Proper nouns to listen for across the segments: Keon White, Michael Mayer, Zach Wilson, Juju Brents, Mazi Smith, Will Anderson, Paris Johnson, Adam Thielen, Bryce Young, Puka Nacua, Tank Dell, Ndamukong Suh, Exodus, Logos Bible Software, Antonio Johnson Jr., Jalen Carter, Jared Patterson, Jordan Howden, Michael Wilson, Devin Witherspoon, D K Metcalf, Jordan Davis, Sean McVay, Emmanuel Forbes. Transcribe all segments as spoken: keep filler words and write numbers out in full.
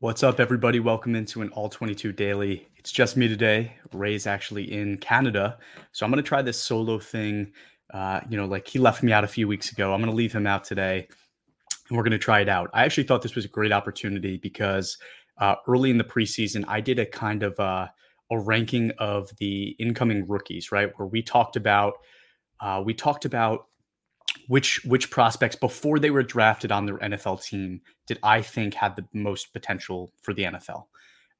What's up, everybody? Welcome into an All twenty-two Daily. It's just me today. Ray's actually in Canada, so I'm going to try this solo thing. Uh, you know, like he left me out a few weeks ago. I'm going to leave him out today, and we're going to try it out. I actually thought this was a great opportunity because uh, early in the preseason, I did a kind of uh, a ranking of the incoming rookies, right? Where we talked about uh, we talked about Which which prospects before they were drafted on their N F L team did I think had the most potential for the N F L?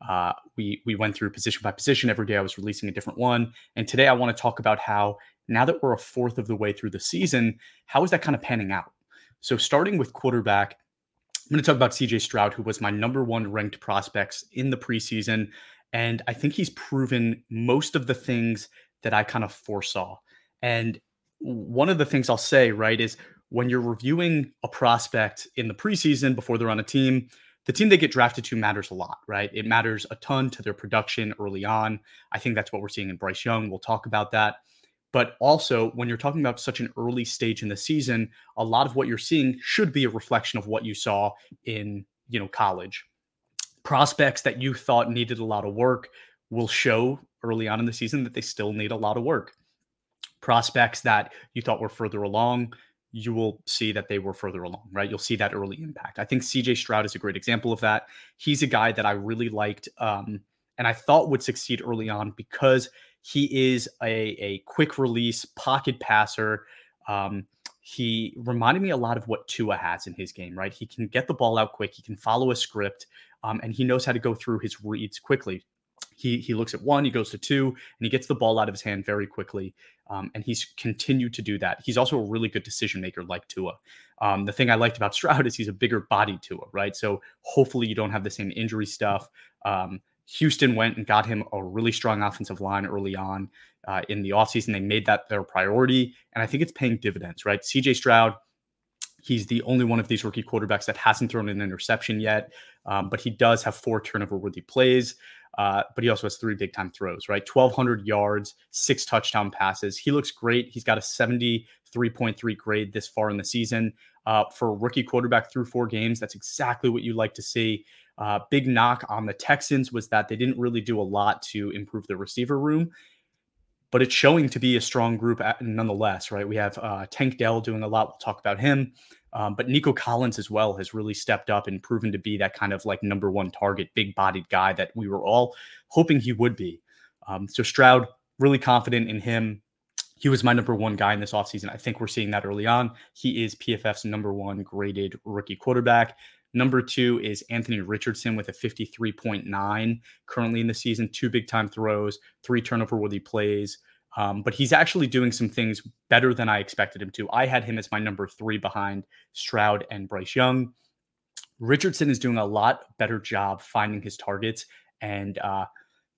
Uh, we we went through position by position. Every day I was releasing a different one. And today I want to talk about how, now that we're a fourth of the way through the season, how is that kind of panning out? So starting with quarterback, I'm going to talk about C J Stroud, who was my number one ranked prospects in the preseason. And I think he's proven most of the things that I kind of foresaw. And one of the things I'll say, right, is when you're reviewing a prospect in the preseason before they're on a team, the team they get drafted to matters a lot, right? It matters a ton to their production early on. I think that's what we're seeing in Bryce Young. We'll talk about that. But also, when you're talking about such an early stage in the season, a lot of what you're seeing should be a reflection of what you saw in, you know, college. Prospects that you thought needed a lot of work will show early on in the season that they still need a lot of work. Prospects that you thought were further along, you will see that they were further along, right? You'll see that early impact. I think C J Stroud is a great example of that. He's a guy that I really liked um, and I thought would succeed early on because he is a, a quick release pocket passer. Um, he reminded me a lot of what Tua has in his game, right? He can get the ball out quick. He can follow a script um, and he knows how to go through his reads quickly. He he looks at one, he goes to two, and he gets the ball out of his hand very quickly. Um, and he's continued to do that. He's also a really good decision maker like Tua. Um, the thing I liked about Stroud is he's a bigger body Tua, right? So hopefully you don't have the same injury stuff. Um, Houston went and got him a really strong offensive line early on uh, in the offseason. They made that their priority. And I think it's paying dividends, right? C J Stroud, he's the only one of these rookie quarterbacks that hasn't thrown an interception yet, um, but he does have four turnover-worthy plays. Uh, but he also has three big-time throws, right? twelve hundred yards, six touchdown passes. He looks great. He's got a seventy-three point three grade this far in the season. Uh, for a rookie quarterback through four games, that's exactly what you like to see. Uh, big knock on the Texans was that they didn't really do a lot to improve the receiver room, but it's showing to be a strong group nonetheless, right? We have uh, Tank Dell doing a lot. We'll talk about him. Um, but Nico Collins as well has really stepped up and proven to be that kind of like number one target, big bodied guy that we were all hoping he would be. Um, so Stroud, really confident in him. He was my number one guy in this offseason. I think we're seeing that early on. He is P F F's number one graded rookie quarterback. Number two is Anthony Richardson with a fifty-three point nine currently in the season, two big time throws, three turnover worthy plays. Um, but he's actually doing some things better than I expected him to. I had him as my number three behind Stroud and Bryce Young. Richardson is doing a lot better job finding his targets and uh,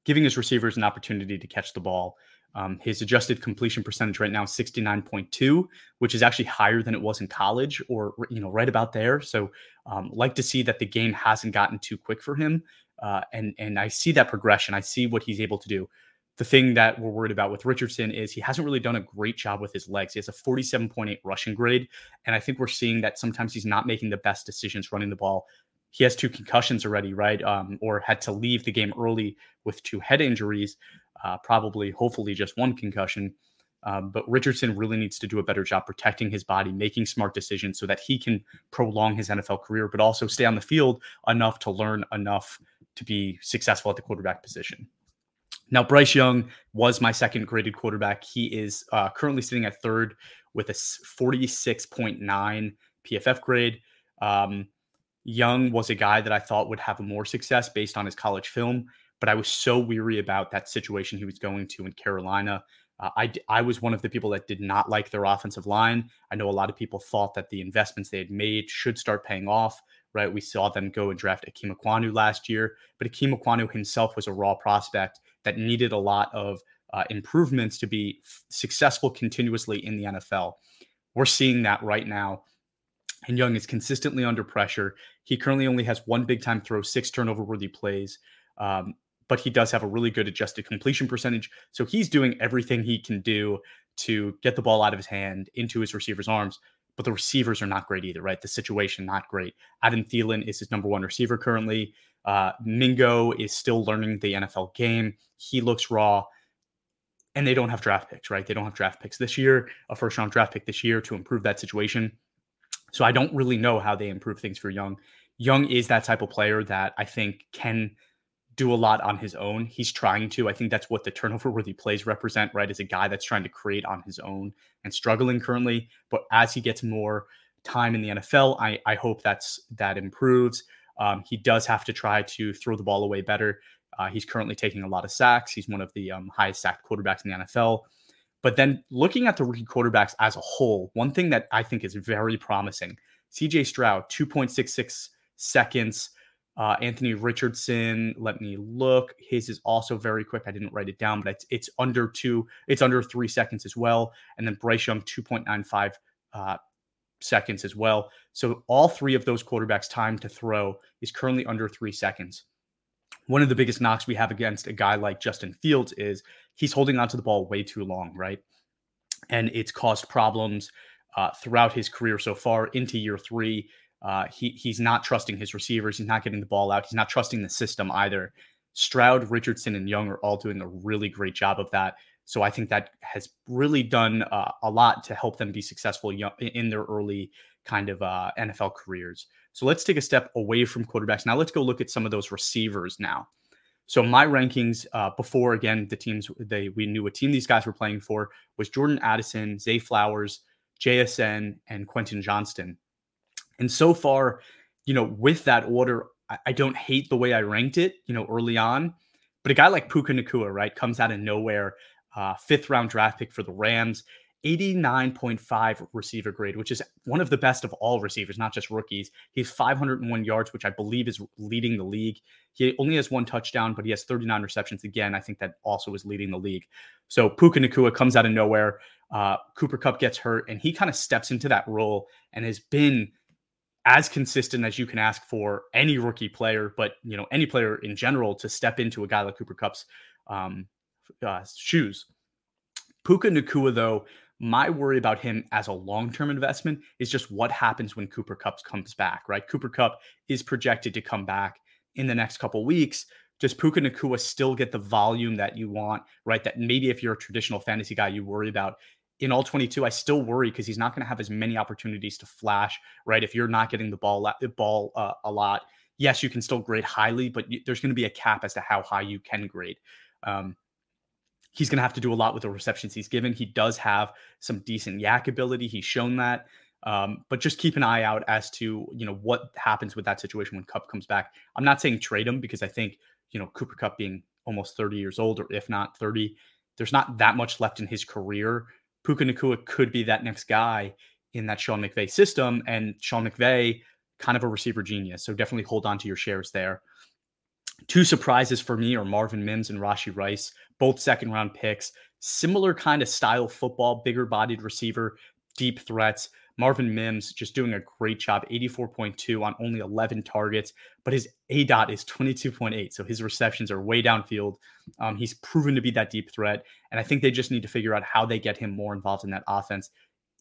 giving his receivers an opportunity to catch the ball. Um, his adjusted completion percentage right now is sixty-nine point two, which is actually higher than it was in college, or, you know, right about there. So um, like to see that the game hasn't gotten too quick for him. Uh, and, and I see that progression. I see what he's able to do. The thing that we're worried about with Richardson is he hasn't really done a great job with his legs. He has a forty-seven point eight rushing grade. And I think we're seeing that sometimes he's not making the best decisions running the ball. He has two concussions already, right? Um, or had to leave the game early with two head injuries, uh, probably, hopefully just one concussion. Um, but Richardson really needs to do a better job protecting his body, making smart decisions so that he can prolong his N F L career, but also stay on the field enough to learn enough to be successful at the quarterback position. Now, Bryce Young was my second graded quarterback. He is uh, currently sitting at third with a forty-six point nine P F F grade. Um, Young was a guy that I thought would have more success based on his college film, but I was so weary about that situation he was going to in Carolina. Uh, I, I was one of the people that did not like their offensive line. I know a lot of people thought that the investments they had made should start paying off. Right, we saw them go and draft Akeem Kwanu last year, but Akeem Kwanu himself was a raw prospect that needed a lot of uh, improvements to be f- successful continuously in the N F L. We're seeing that right now, and Young is consistently under pressure. He currently only has one big-time throw, six turnover-worthy plays, um, but he does have a really good adjusted completion percentage, so he's doing everything he can do to get the ball out of his hand into his receiver's arms. But the receivers are not great either, right? The situation, not great. Adam Thielen is his number one receiver currently. Uh, Mingo is still learning the N F L game. He looks raw. And they don't have draft picks, right? They don't have draft picks this year, a first-round draft pick this year to improve that situation. So I don't really know how they improve things for Young. Young is that type of player that I think can do a lot on his own. He's trying to. I think that's what the turnover-worthy plays represent, right? Is a guy that's trying to create on his own and struggling currently. But as he gets more time in the N F L, I, I hope that's that improves. Um, he does have to try to throw the ball away better. Uh, he's currently taking a lot of sacks. He's one of the um, highest sacked quarterbacks in the N F L. But then looking at the rookie quarterbacks as a whole, one thing that I think is very promising, C J Stroud, two point six six seconds. Uh, Anthony Richardson, let me look. His is also very quick. I didn't write it down, but it's, it's under two. It's under three seconds as well. And then Bryce Young, two point nine five uh, seconds as well. So all three of those quarterbacks' time to throw is currently under three seconds. One of the biggest knocks we have against a guy like Justin Fields is he's holding onto the ball way too long, right? And it's caused problems uh, throughout his career so far into year three. Uh, he he's not trusting his receivers. He's not getting the ball out. He's not trusting the system either. Stroud, Richardson, and Young are all doing a really great job of that. So I think that has really done uh, a lot to help them be successful in their early kind of uh, N F L careers. So let's take a step away from quarterbacks. Now let's go look at some of those receivers now. So my rankings uh, before, again, the teams, they we knew what team these guys were playing for, was Jordan Addison, Zay Flowers, J S N, and Quentin Johnston. And so far, you know, with that order, I, I don't hate the way I ranked it, you know, early on. But a guy like Puka Nacua, right, comes out of nowhere, uh, fifth round draft pick for the Rams. eighty-nine point five receiver grade, which is one of the best of all receivers, not just rookies. He's five hundred one yards, which I believe is leading the league. He only has one touchdown, but he has thirty-nine receptions. Again, I think that also is leading the league. So Puka Nacua comes out of nowhere. Uh, Cooper Kupp gets hurt, and he kind of steps into that role and has been as consistent as you can ask for any rookie player, but you know any player in general to step into a guy like Cooper Kupp's um, uh, shoes. Puka Nacua, though, my worry about him as a long-term investment is just what happens when Cooper Kupp comes back, right? Cooper Kupp is projected to come back in the next couple weeks. Does Puka Nacua still get the volume that you want, right? That maybe if you're a traditional fantasy guy, you worry about. In all twenty-two, I still worry because he's not going to have as many opportunities to flash, right? If you're not getting the ball, the ball uh, a lot, yes, you can still grade highly, but you, there's going to be a cap as to how high you can grade. Um, He's going to have to do a lot with the receptions he's given. He does have some decent yak ability. He's shown that. Um, but just keep an eye out as to, you know, what happens with that situation when Kupp comes back. I'm not saying trade him because I think, you know, Cooper Kupp being almost thirty years old, or if not thirty, there's not that much left in his career. Puka Nacua could be that next guy in that Sean McVay system, and Sean McVay, kind of a receiver genius. So definitely hold on to your shares there. Two surprises for me are Marvin Mims and Rashi Rice, both second-round picks. Similar kind of style football, bigger-bodied receiver, deep threats. Marvin Mims just doing a great job, eighty-four point two on only eleven targets, but his A DOT is twenty-two point eight, so his receptions are way downfield. Um, he's proven to be that deep threat, and I think they just need to figure out how they get him more involved in that offense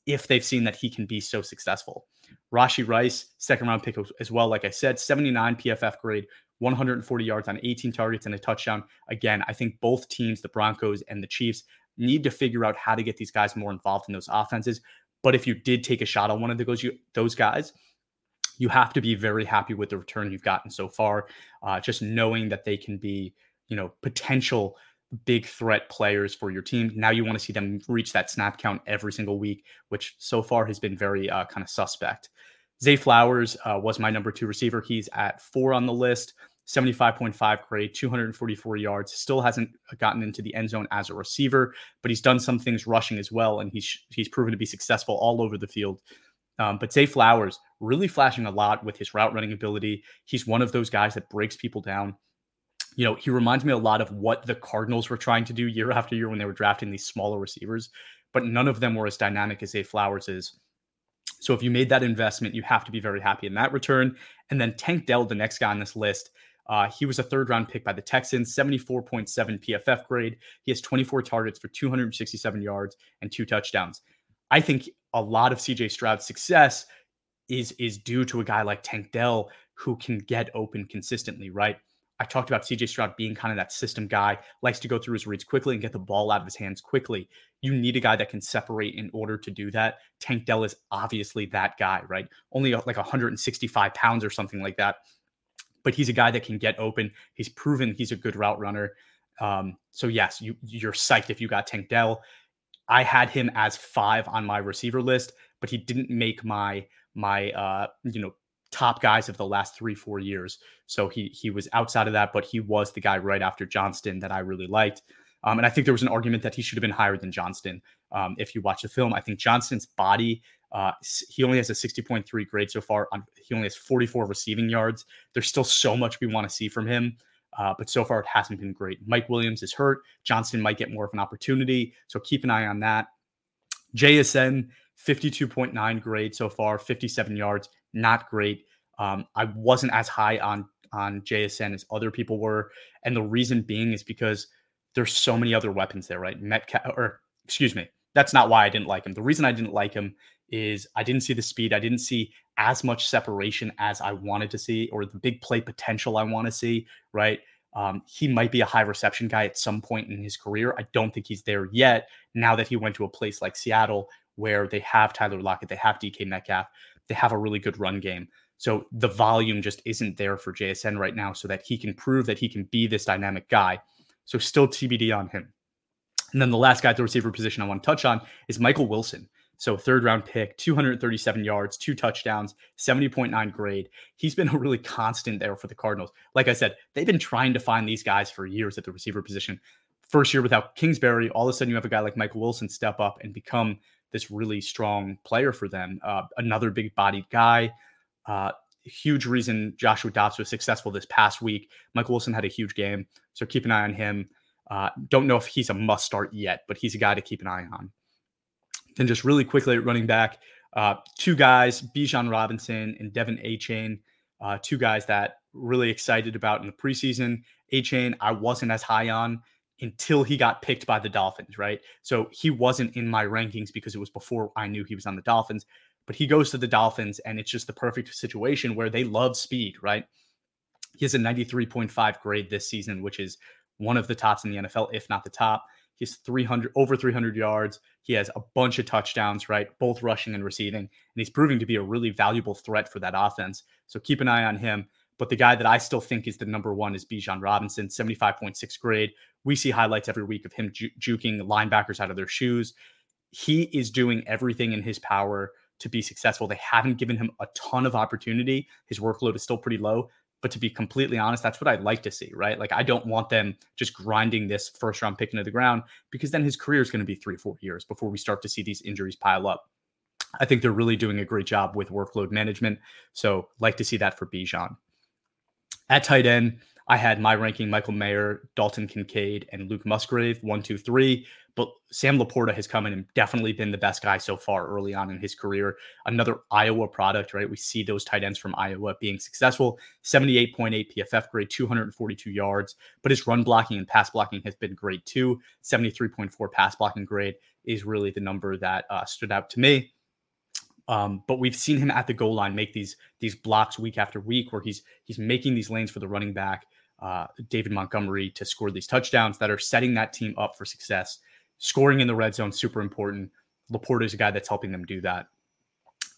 if they've seen that he can be so successful. Rashi Rice, second-round pick as well, like I said, seventy-nine P F F grade, one hundred forty yards on eighteen targets and a touchdown. Again, I think both teams, the Broncos and the Chiefs, need to figure out how to get these guys more involved in those offenses. But if you did take a shot on one of those, you, those guys, you have to be very happy with the return you've gotten so far. Uh, just knowing that they can be, you know, potential big threat players for your team. Now you want to see them reach that snap count every single week, which so far has been very uh, kind of suspect. Zay Flowers uh, was my number two receiver. He's at four on the list, seventy-five point five grade, two hundred forty-four yards. Still hasn't gotten into the end zone as a receiver, but he's done some things rushing as well, and he's he's proven to be successful all over the field. Um, but Zay Flowers really flashing a lot with his route running ability. He's one of those guys that breaks people down. You know, he reminds me a lot of what the Cardinals were trying to do year after year when they were drafting these smaller receivers, but none of them were as dynamic as Zay Flowers is. So if you made that investment, you have to be very happy in that return. And then Tank Dell, the next guy on this list, uh, he was a third-round pick by the Texans, seventy-four point seven P F F grade. He has twenty-four targets for two hundred sixty-seven yards and two touchdowns. I think a lot of C J Stroud's success is, is due to a guy like Tank Dell, who can get open consistently, right? I talked about C J Stroud being kind of that system guy, likes to go through his reads quickly and get the ball out of his hands quickly. You need a guy that can separate in order to do that. Tank Dell is obviously that guy, right? Only like one hundred sixty-five pounds or something like that. But he's a guy that can get open. He's proven he's a good route runner. Um, so yes, you, you're psyched if you got Tank Dell. I had him as five on my receiver list, but he didn't make my, my uh, you know, top guys of the last three, four years. So he he was outside of that, but he was the guy right after Johnston that I really liked. Um, and I think there was an argument that he should have been higher than Johnston. Um, if you watch the film, I think Johnston's body, uh, he only has a sixty point three grade so far. On, he only has forty-four receiving yards. There's still so much we want to see from him, uh, but so far it hasn't been great. Mike Williams is hurt. Johnston might get more of an opportunity. So keep an eye on that. J S N, fifty-two point nine grade so far, fifty-seven yards. Not great. Um, I wasn't as high on, on J S N as other people were. And the reason being is because there's so many other weapons there, right? Metcalf, or excuse me, that's not why I didn't like him. The reason I didn't like him is I didn't see the speed. I didn't see as much separation as I wanted to see, or the big play potential I want to see, right? Um, he might be a high reception guy at some point in his career. I don't think he's there yet. Now that he went to a place like Seattle where they have Tyler Lockett, they have D K Metcalf, they have a really good run game. So the volume just isn't there for J S N right now so that he can prove that he can be this dynamic guy. So still T B D on him. And then the last guy at the receiver position I want to touch on is Michael Wilson. So third round pick, two hundred thirty-seven yards, two touchdowns, seventy point nine grade. He's been really constant there for the Cardinals. Like I said, they've been trying to find these guys for years at the receiver position. First year without Kingsbury, all of a sudden you have a guy like Michael Wilson step up and become this really strong player for them. Uh, another big bodied guy. Uh, huge reason Joshua Dobbs was successful this past week. Michael Wilson had a huge game. So keep an eye on him. Uh, don't know if he's a must start yet, but he's a guy to keep an eye on. Then just really quickly at running back, uh, two guys, Bijan Robinson and Devin Achane, uh, two guys that really excited about in the preseason. Achane, I wasn't as high on until he got picked by the Dolphins, right? So he wasn't in my rankings because it was before I knew he was on the Dolphins, but he goes to the Dolphins and it's just the perfect situation where they love speed, right? He has a ninety-three point five grade this season, which is one of the tops in the N F L, if not the top. He's three hundred over three hundred yards. He has a bunch of touchdowns, right? Both rushing and receiving. And he's proving to be a really valuable threat for that offense. So keep an eye on him. But the guy that I still think is the number one is Bijan Robinson, seventy-five point six grade. We see highlights every week of him ju- juking linebackers out of their shoes. He is doing everything in his power to be successful. They haven't given him a ton of opportunity. His workload is still pretty low. But to be completely honest, that's what I'd like to see, right? Like, I don't want them just grinding this first round pick into the ground, because then his career is going to be three, four years before we start to see these injuries pile up. I think they're really doing a great job with workload management. So like to see that for Bijan. At tight end, I had my ranking Michael Mayer, Dalton Kincaid, and Luke Musgrave, one, two, three. But Sam Laporta has come in and definitely been the best guy so far early on in his career. Another Iowa product, right? We see those tight ends from Iowa being successful. seventy-eight point eight P F F grade, two hundred forty-two yards. But his run blocking and pass blocking has been great too. seventy-three point four pass blocking grade is really the number that uh, stood out to me. Um, but we've seen him at the goal line make these these blocks week after week, where he's he's making these lanes for the running back, uh, David Montgomery, to score these touchdowns that are setting that team up for success. Scoring in the red zone, super important. Laporta is a guy that's helping them do that.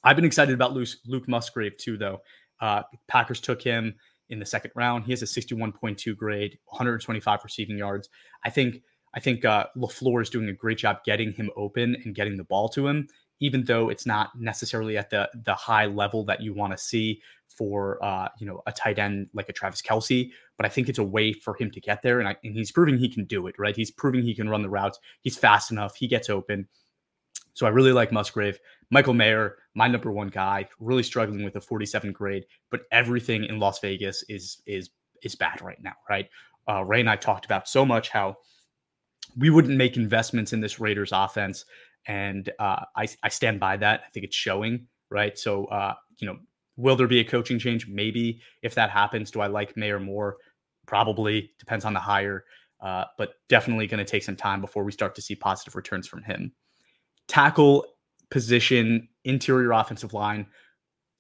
I've been excited about Luke, Luke Musgrave too, though. Uh, Packers took him in the second round. He has a sixty-one point two grade, one hundred twenty-five receiving yards. I think I think uh, LaFleur is doing a great job getting him open and getting the ball to him, even though it's not necessarily at the the high level that you want to see for uh, you know, a tight end like a Travis Kelce. But I think it's a way for him to get there, and, I, and he's proving he can do it, right? He's proving he can run the routes. He's fast enough. He gets open. So I really like Musgrave. Michael Mayer, my number one guy, really struggling with a forty-seven grade, but everything in Las Vegas is is is bad right now, right? Uh, Ray and I talked about so much how we wouldn't make investments in this Raiders offense. And uh, I, I stand by that. I think it's showing, right? So, uh, you know, will there be a coaching change? Maybe. If that happens, do I like Mayer more? Probably. Depends on the hire. Uh, but definitely going to take some time before we start to see positive returns from him. Tackle, position, interior offensive line.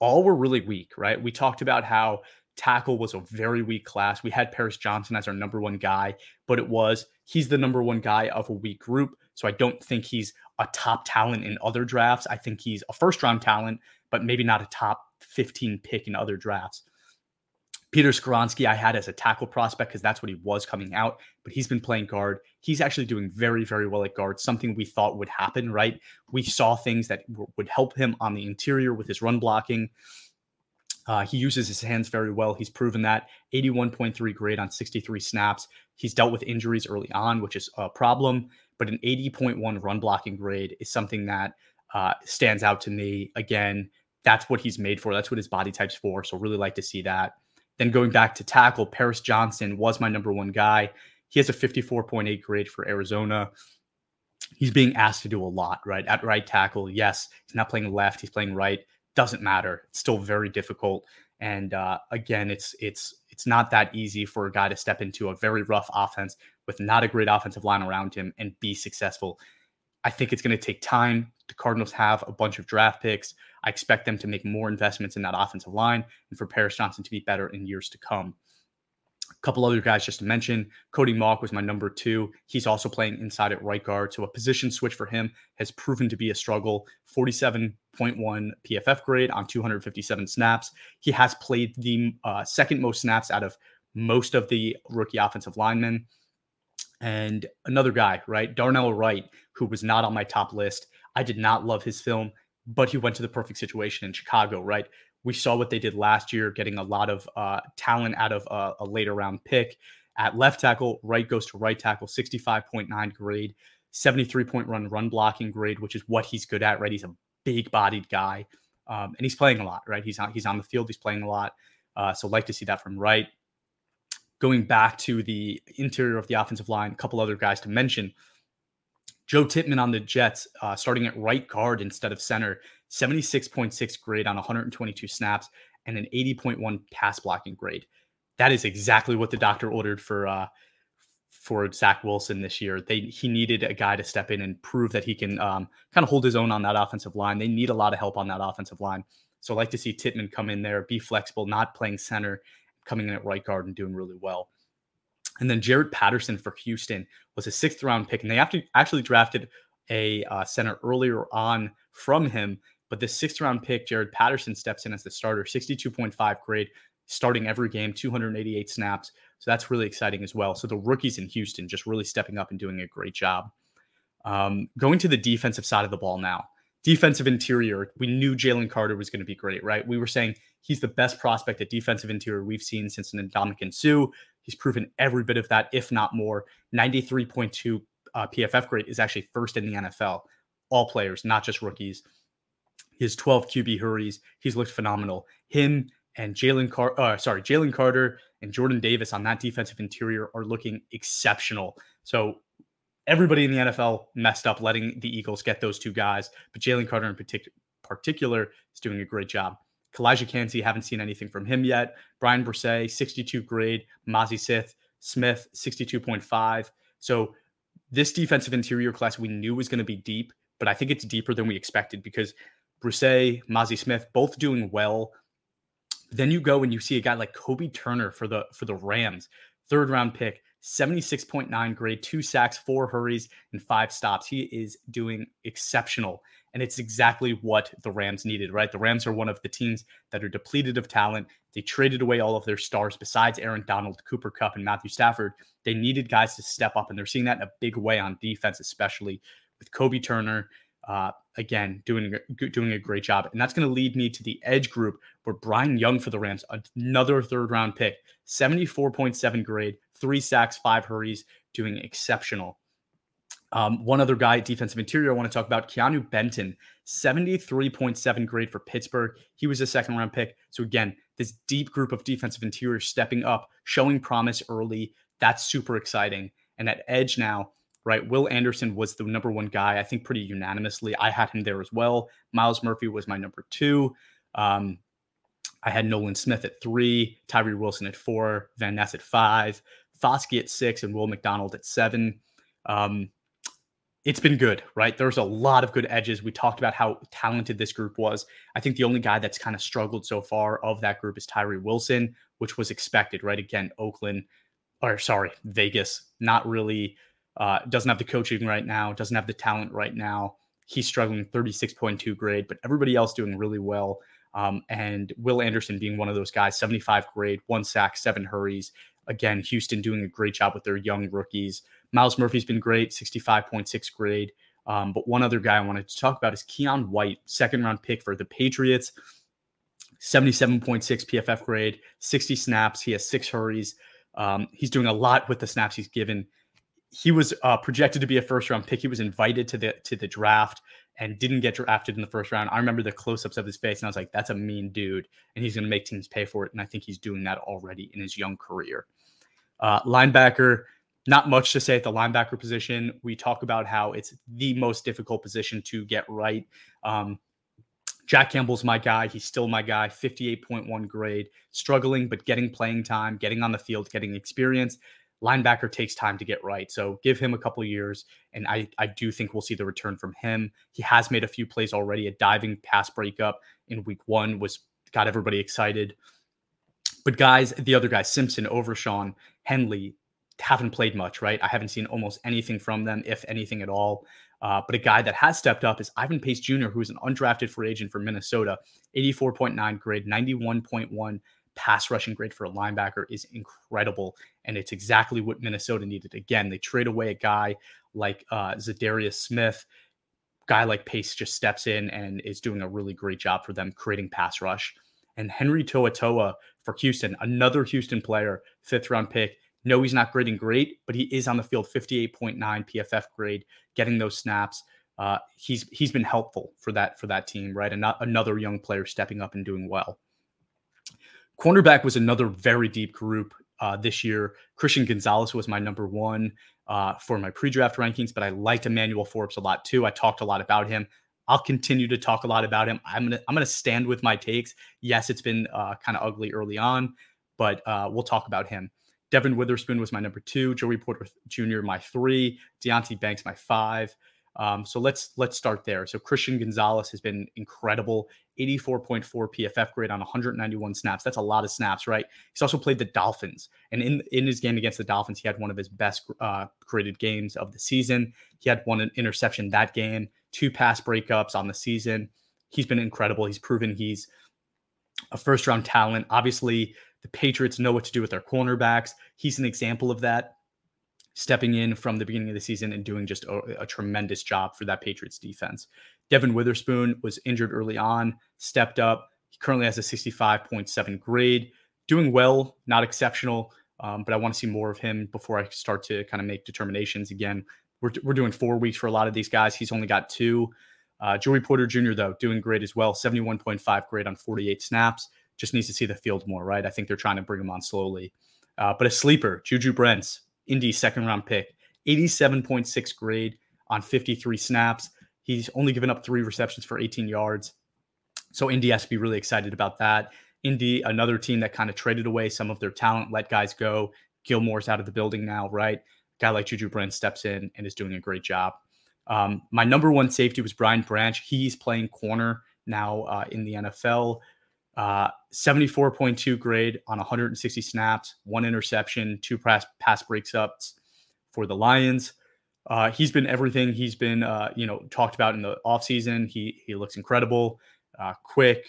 all were really weak, right? We talked about how tackle was a very weak class. We had Paris Johnson as our number one guy, but it was, he's the number one guy of a weak group. So I don't think he's a top talent in other drafts. I think he's a first round talent, but maybe not a top fifteen pick in other drafts. Peter Skoronski I had as a tackle prospect because that's what he was coming out, but he's been playing guard. He's actually doing very, very well at guard, something we thought would happen, right? We saw things that w- would help him on the interior with his run blocking. Uh, he uses his hands very well. He's proven that. eighty-one point three grade on sixty-three snaps. He's dealt with injuries early on, which is a problem, but an eighty point one run blocking grade is something that uh, stands out to me. Again, that's what he's made for. That's what his body type's for, so really like to see that. Then going back to tackle, Paris Johnson was my number one guy. He has a fifty-four point eight grade for Arizona. He's being asked to do a lot, right? At right tackle, yes. He's not playing left. He's playing right. Doesn't matter. It's still very difficult. And uh, again, it's it's it's not that easy for a guy to step into a very rough offense with not a great offensive line around him and be successful. I think it's going to take time. The Cardinals have a bunch of draft picks. I expect them to make more investments in that offensive line and for Paris Johnson to be better in years to come. A couple other guys just to mention. Cody Mauch was my number two. He's also playing inside at right guard, so a position switch for him has proven to be a struggle. forty-seven point one P F F grade on two hundred fifty-seven snaps. He has played the uh, second most snaps out of most of the rookie offensive linemen. And another guy, right? Darnell Wright, who was not on my top list. I did not love his film, but he went to the perfect situation in Chicago, right? We saw what they did last year, getting a lot of uh, talent out of uh, a later round pick. At left tackle, Wright goes to right tackle, sixty-five point nine grade, seventy-three point run, run blocking grade, which is what he's good at, right? He's a big bodied guy um, and he's playing a lot, right? He's on, he's on the field. He's playing a lot. Uh, so like to see that from Wright. Going back to the interior of the offensive line, a couple other guys to mention. Joe Tippmann on the Jets, uh, starting at right guard instead of center, seventy-six point six grade on one hundred twenty-two snaps and an eighty point one pass blocking grade. That is exactly what the doctor ordered for uh, for Zach Wilson this year. They he needed a guy to step in and prove that he can um, kind of hold his own on that offensive line. They need a lot of help on that offensive line. So I'd like to see Tippmann come in there, be flexible, not playing center, coming in at right guard and doing really well. And then Jared Patterson for Houston was a sixth round pick. And they after, actually drafted a uh, center earlier on from him. But this sixth round pick, Jared Patterson steps in as the starter, sixty-two point five grade, starting every game, two hundred eighty-eight snaps. So that's really exciting as well. So the rookies in Houston just really stepping up and doing a great job. Um, going to the defensive side of the ball now. Defensive interior, we knew Jalen Carter was going to be great, right? We were saying he's the best prospect at defensive interior we've seen since Ndamukong Suh. He's proven every bit of that, if not more. ninety-three point two uh, P F F grade is actually first in the N F L. All players, not just rookies. His twelve Q B hurries, he's looked phenomenal. Him and Jalen Car- uh, sorry, Jalen Carter and Jordan Davis on that defensive interior are looking exceptional. So everybody in the N F L messed up letting the Eagles get those two guys, but Jalen Carter in partic- particular is doing a great job. Kalijah Kansey, haven't seen anything from him yet. Brian Bresee, sixty-two grade. Mazi Smith, Smith sixty-two point five. So this defensive interior class we knew was going to be deep, but I think it's deeper than we expected because Bresee, Mazi Smith, both doing well. Then you go and you see a guy like Kobe Turner for the for the Rams, third round pick. seventy-six point nine grade, two sacks, four hurries, and five stops. He is doing exceptional. And it's exactly what the Rams needed, right? The Rams are one of the teams that are depleted of talent. They traded away all of their stars besides Aaron Donald, Cooper Kupp, and Matthew Stafford. They needed guys to step up, and they're seeing that in a big way on defense, especially with Kobe Turner, uh, again, doing, doing a great job. And that's going to lead me to the edge group where Bryce Young for the Rams, another third-round pick, seventy-four point seven grade, three sacks, five hurries, doing exceptional. Um, one other guy, defensive interior, I want to talk about, Keanu Benton, seventy-three point seven grade for Pittsburgh. He was a second-round pick. So, again, this deep group of defensive interior stepping up, showing promise early. That's super exciting. And at edge now, right, Will Anderson was the number one guy, I think pretty unanimously. I had him there as well. Miles Murphy was my number two. Um, I had Nolan Smith at three, Tyree Wilson at four, Van Ness at five, Foskey at six, and Will McDonald at seven. Um, it's been good, right? There's a lot of good edges. We talked about how talented this group was. I think the only guy that's kind of struggled so far of that group is Tyree Wilson, which was expected, right? Again, Oakland, or sorry, Vegas, not really, uh, doesn't have the coaching right now, doesn't have the talent right now. He's struggling, thirty-six point two grade, but everybody else doing really well. Um, and Will Anderson being one of those guys, seventy-five grade, one sack, seven hurries. Again, Houston doing a great job with their young rookies. Miles Murphy's been great, sixty-five point six grade. Um, but one other guy I wanted to talk about is Keon White, second round pick for the Patriots, seventy-seven point six P F F grade, sixty snaps. He has six hurries. Um, he's doing a lot with the snaps he's given. He was uh, projected to be a first round pick. He was invited to the to the draft and didn't get drafted in the first round. I remember the close-ups of his face, and I was like, that's a mean dude, and he's going to make teams pay for it, and I think he's doing that already in his young career. Uh, linebacker, not much to say at the linebacker position. We talk about how it's the most difficult position to get right. Um, Jack Campbell's my guy. He's still my guy, fifty-eight point one grade, struggling but getting playing time, getting on the field, getting experience. Linebacker takes time to get right. So give him a couple of years, and I, I do think we'll see the return from him. He has made a few plays already. A diving pass breakup in week one was got everybody excited. But guys, the other guys, Simpson, Overshawn, Henley, haven't played much, right? I haven't seen almost anything from them, if anything at all. Uh, but a guy that has stepped up is Ivan Pace Junior, who is an undrafted free agent for Minnesota, eighty-four point nine grade, ninety-one point one pass rushing grade for a linebacker is incredible, and it's exactly what Minnesota needed. Again, they trade away a guy like uh, Zadarius Smith. Guy like Pace just steps in and is doing a really great job for them, creating pass rush. And Henry To'otoa for Houston, another Houston player, fifth round pick. No, he's not grading great, but he is on the field, fifty-eight point nine P F F grade, getting those snaps. Uh, he's he's been helpful for that for that team, right? And not another young player stepping up and doing well. Cornerback was another very deep group uh, this year. Christian Gonzalez was my number one uh, for my pre-draft rankings, but I liked Emmanuel Forbes a lot too. I talked a lot about him. I'll continue to talk a lot about him. I'm gonna I'm gonna stand with my takes. Yes, it's been uh, kind of ugly early on, but uh, we'll talk about him. Devin Witherspoon was my number two. Joey Porter Junior my three. Deonte Banks my five. Um, so let's let's start there. So Christian Gonzalez has been incredible, eighty-four point four P F F grade on one hundred ninety-one snaps. That's a lot of snaps, right? He's also played the Dolphins, and in in his game against the Dolphins, he had one of his best uh, graded games of the season. He had one interception that game, two pass breakups on the season. He's been incredible. He's proven he's a first-round talent. Obviously, the Patriots know what to do with their cornerbacks. He's an example of that, stepping in from the beginning of the season and doing just a, a tremendous job for that Patriots defense. Devin Witherspoon was injured early on, stepped up. He currently has a sixty-five point seven grade, doing well, not exceptional, um, but I want to see more of him before I start to kind of make determinations. Again, we're, we're doing four weeks for a lot of these guys. He's only got two. Uh, Joey Porter Junior, though, doing great as well, seventy-one point five grade on forty-eight snaps. Just needs to see the field more, right? I think they're trying to bring him on slowly. Uh, but a sleeper, Juju Brents, Indy second round pick, eighty-seven point six grade on fifty-three snaps. He's only given up three receptions for eighteen yards. So Indy has to be really excited about that. Indy, another team that kind of traded away some of their talent, let guys go. Gilmore's out of the building now, right? A guy like Juju Brents steps in and is doing a great job. Um, my number one safety was Brian Branch. He's playing corner now uh, in the N F L. Uh, seventy-four point two grade on one hundred sixty snaps, one interception, two pass, pass breaks ups for the Lions. Uh, he's been everything he's been, uh, you know, talked about in the offseason. He, he looks incredible, uh, quick,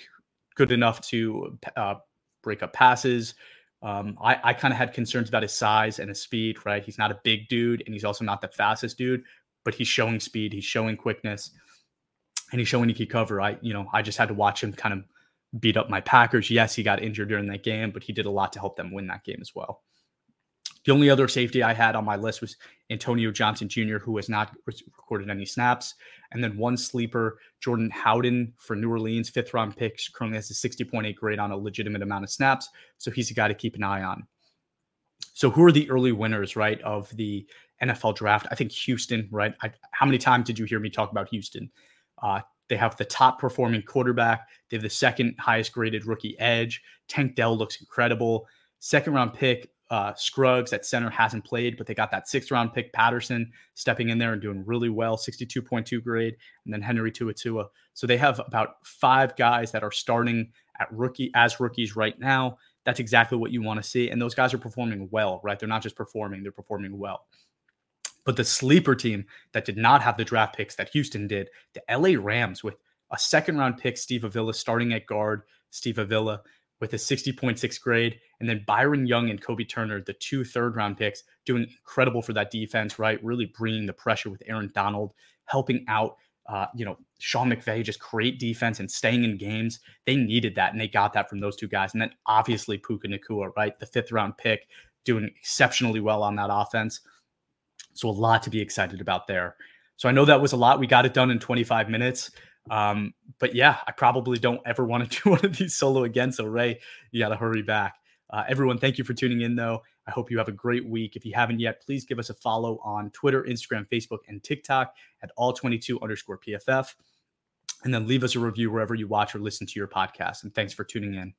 good enough to uh, break up passes. Um, I, I kind of had concerns about his size and his speed, right? He's not a big dude, and he's also not the fastest dude, but he's showing speed. He's showing quickness, and he's showing he can cover. I, you know, I just had to watch him kind of beat up my Packers. Yes, he got injured during that game, but he did a lot to help them win that game as well. The only other safety I had on my list was Antonio Johnson Junior, who has not recorded any snaps. And then one sleeper, Jordan Howden for New Orleans, fifth round pick, currently has a sixty point eight grade on a legitimate amount of snaps. So he's a guy to keep an eye on. So who are the early winners, right, of the N F L draft? I think Houston, right? I, how many times did you hear me talk about Houston? Uh, They have the top performing quarterback. They have the second highest graded rookie edge. Tank Dell looks incredible. Second round pick, Uh, Scruggs at center hasn't played, but they got that sixth round pick Patterson stepping in there and doing really well, sixty-two point two grade, and then Henry Tuatua. So they have about five guys that are starting at rookie as rookies right now. That's exactly what you want to see. And those guys are performing well, right? They're not just performing, they're performing well. But the sleeper team that did not have the draft picks that Houston did, the L A Rams with a second round pick, Steve Avila, starting at guard, Steve Avila, with a sixty point six grade, and then Byron Young and Kobe Turner, the two third-round picks, doing incredible for that defense, right? Really bringing the pressure with Aaron Donald, helping out, uh, you know, Sean McVay, just create defense and staying in games. They needed that, and they got that from those two guys. And then obviously Puka Nacua, right? The fifth-round pick, doing exceptionally well on that offense. So a lot to be excited about there. So I know that was a lot. We got it done in twenty-five minutes. Um, but yeah, I probably don't ever want to do one of these solo again. So Ray, you got to hurry back. Uh, everyone, thank you for tuning in though. I hope you have a great week. If you haven't yet, please give us a follow on Twitter, Instagram, Facebook, and TikTok at all twenty-two underscore P F F. And then leave us a review wherever you watch or listen to your podcast. And thanks for tuning in.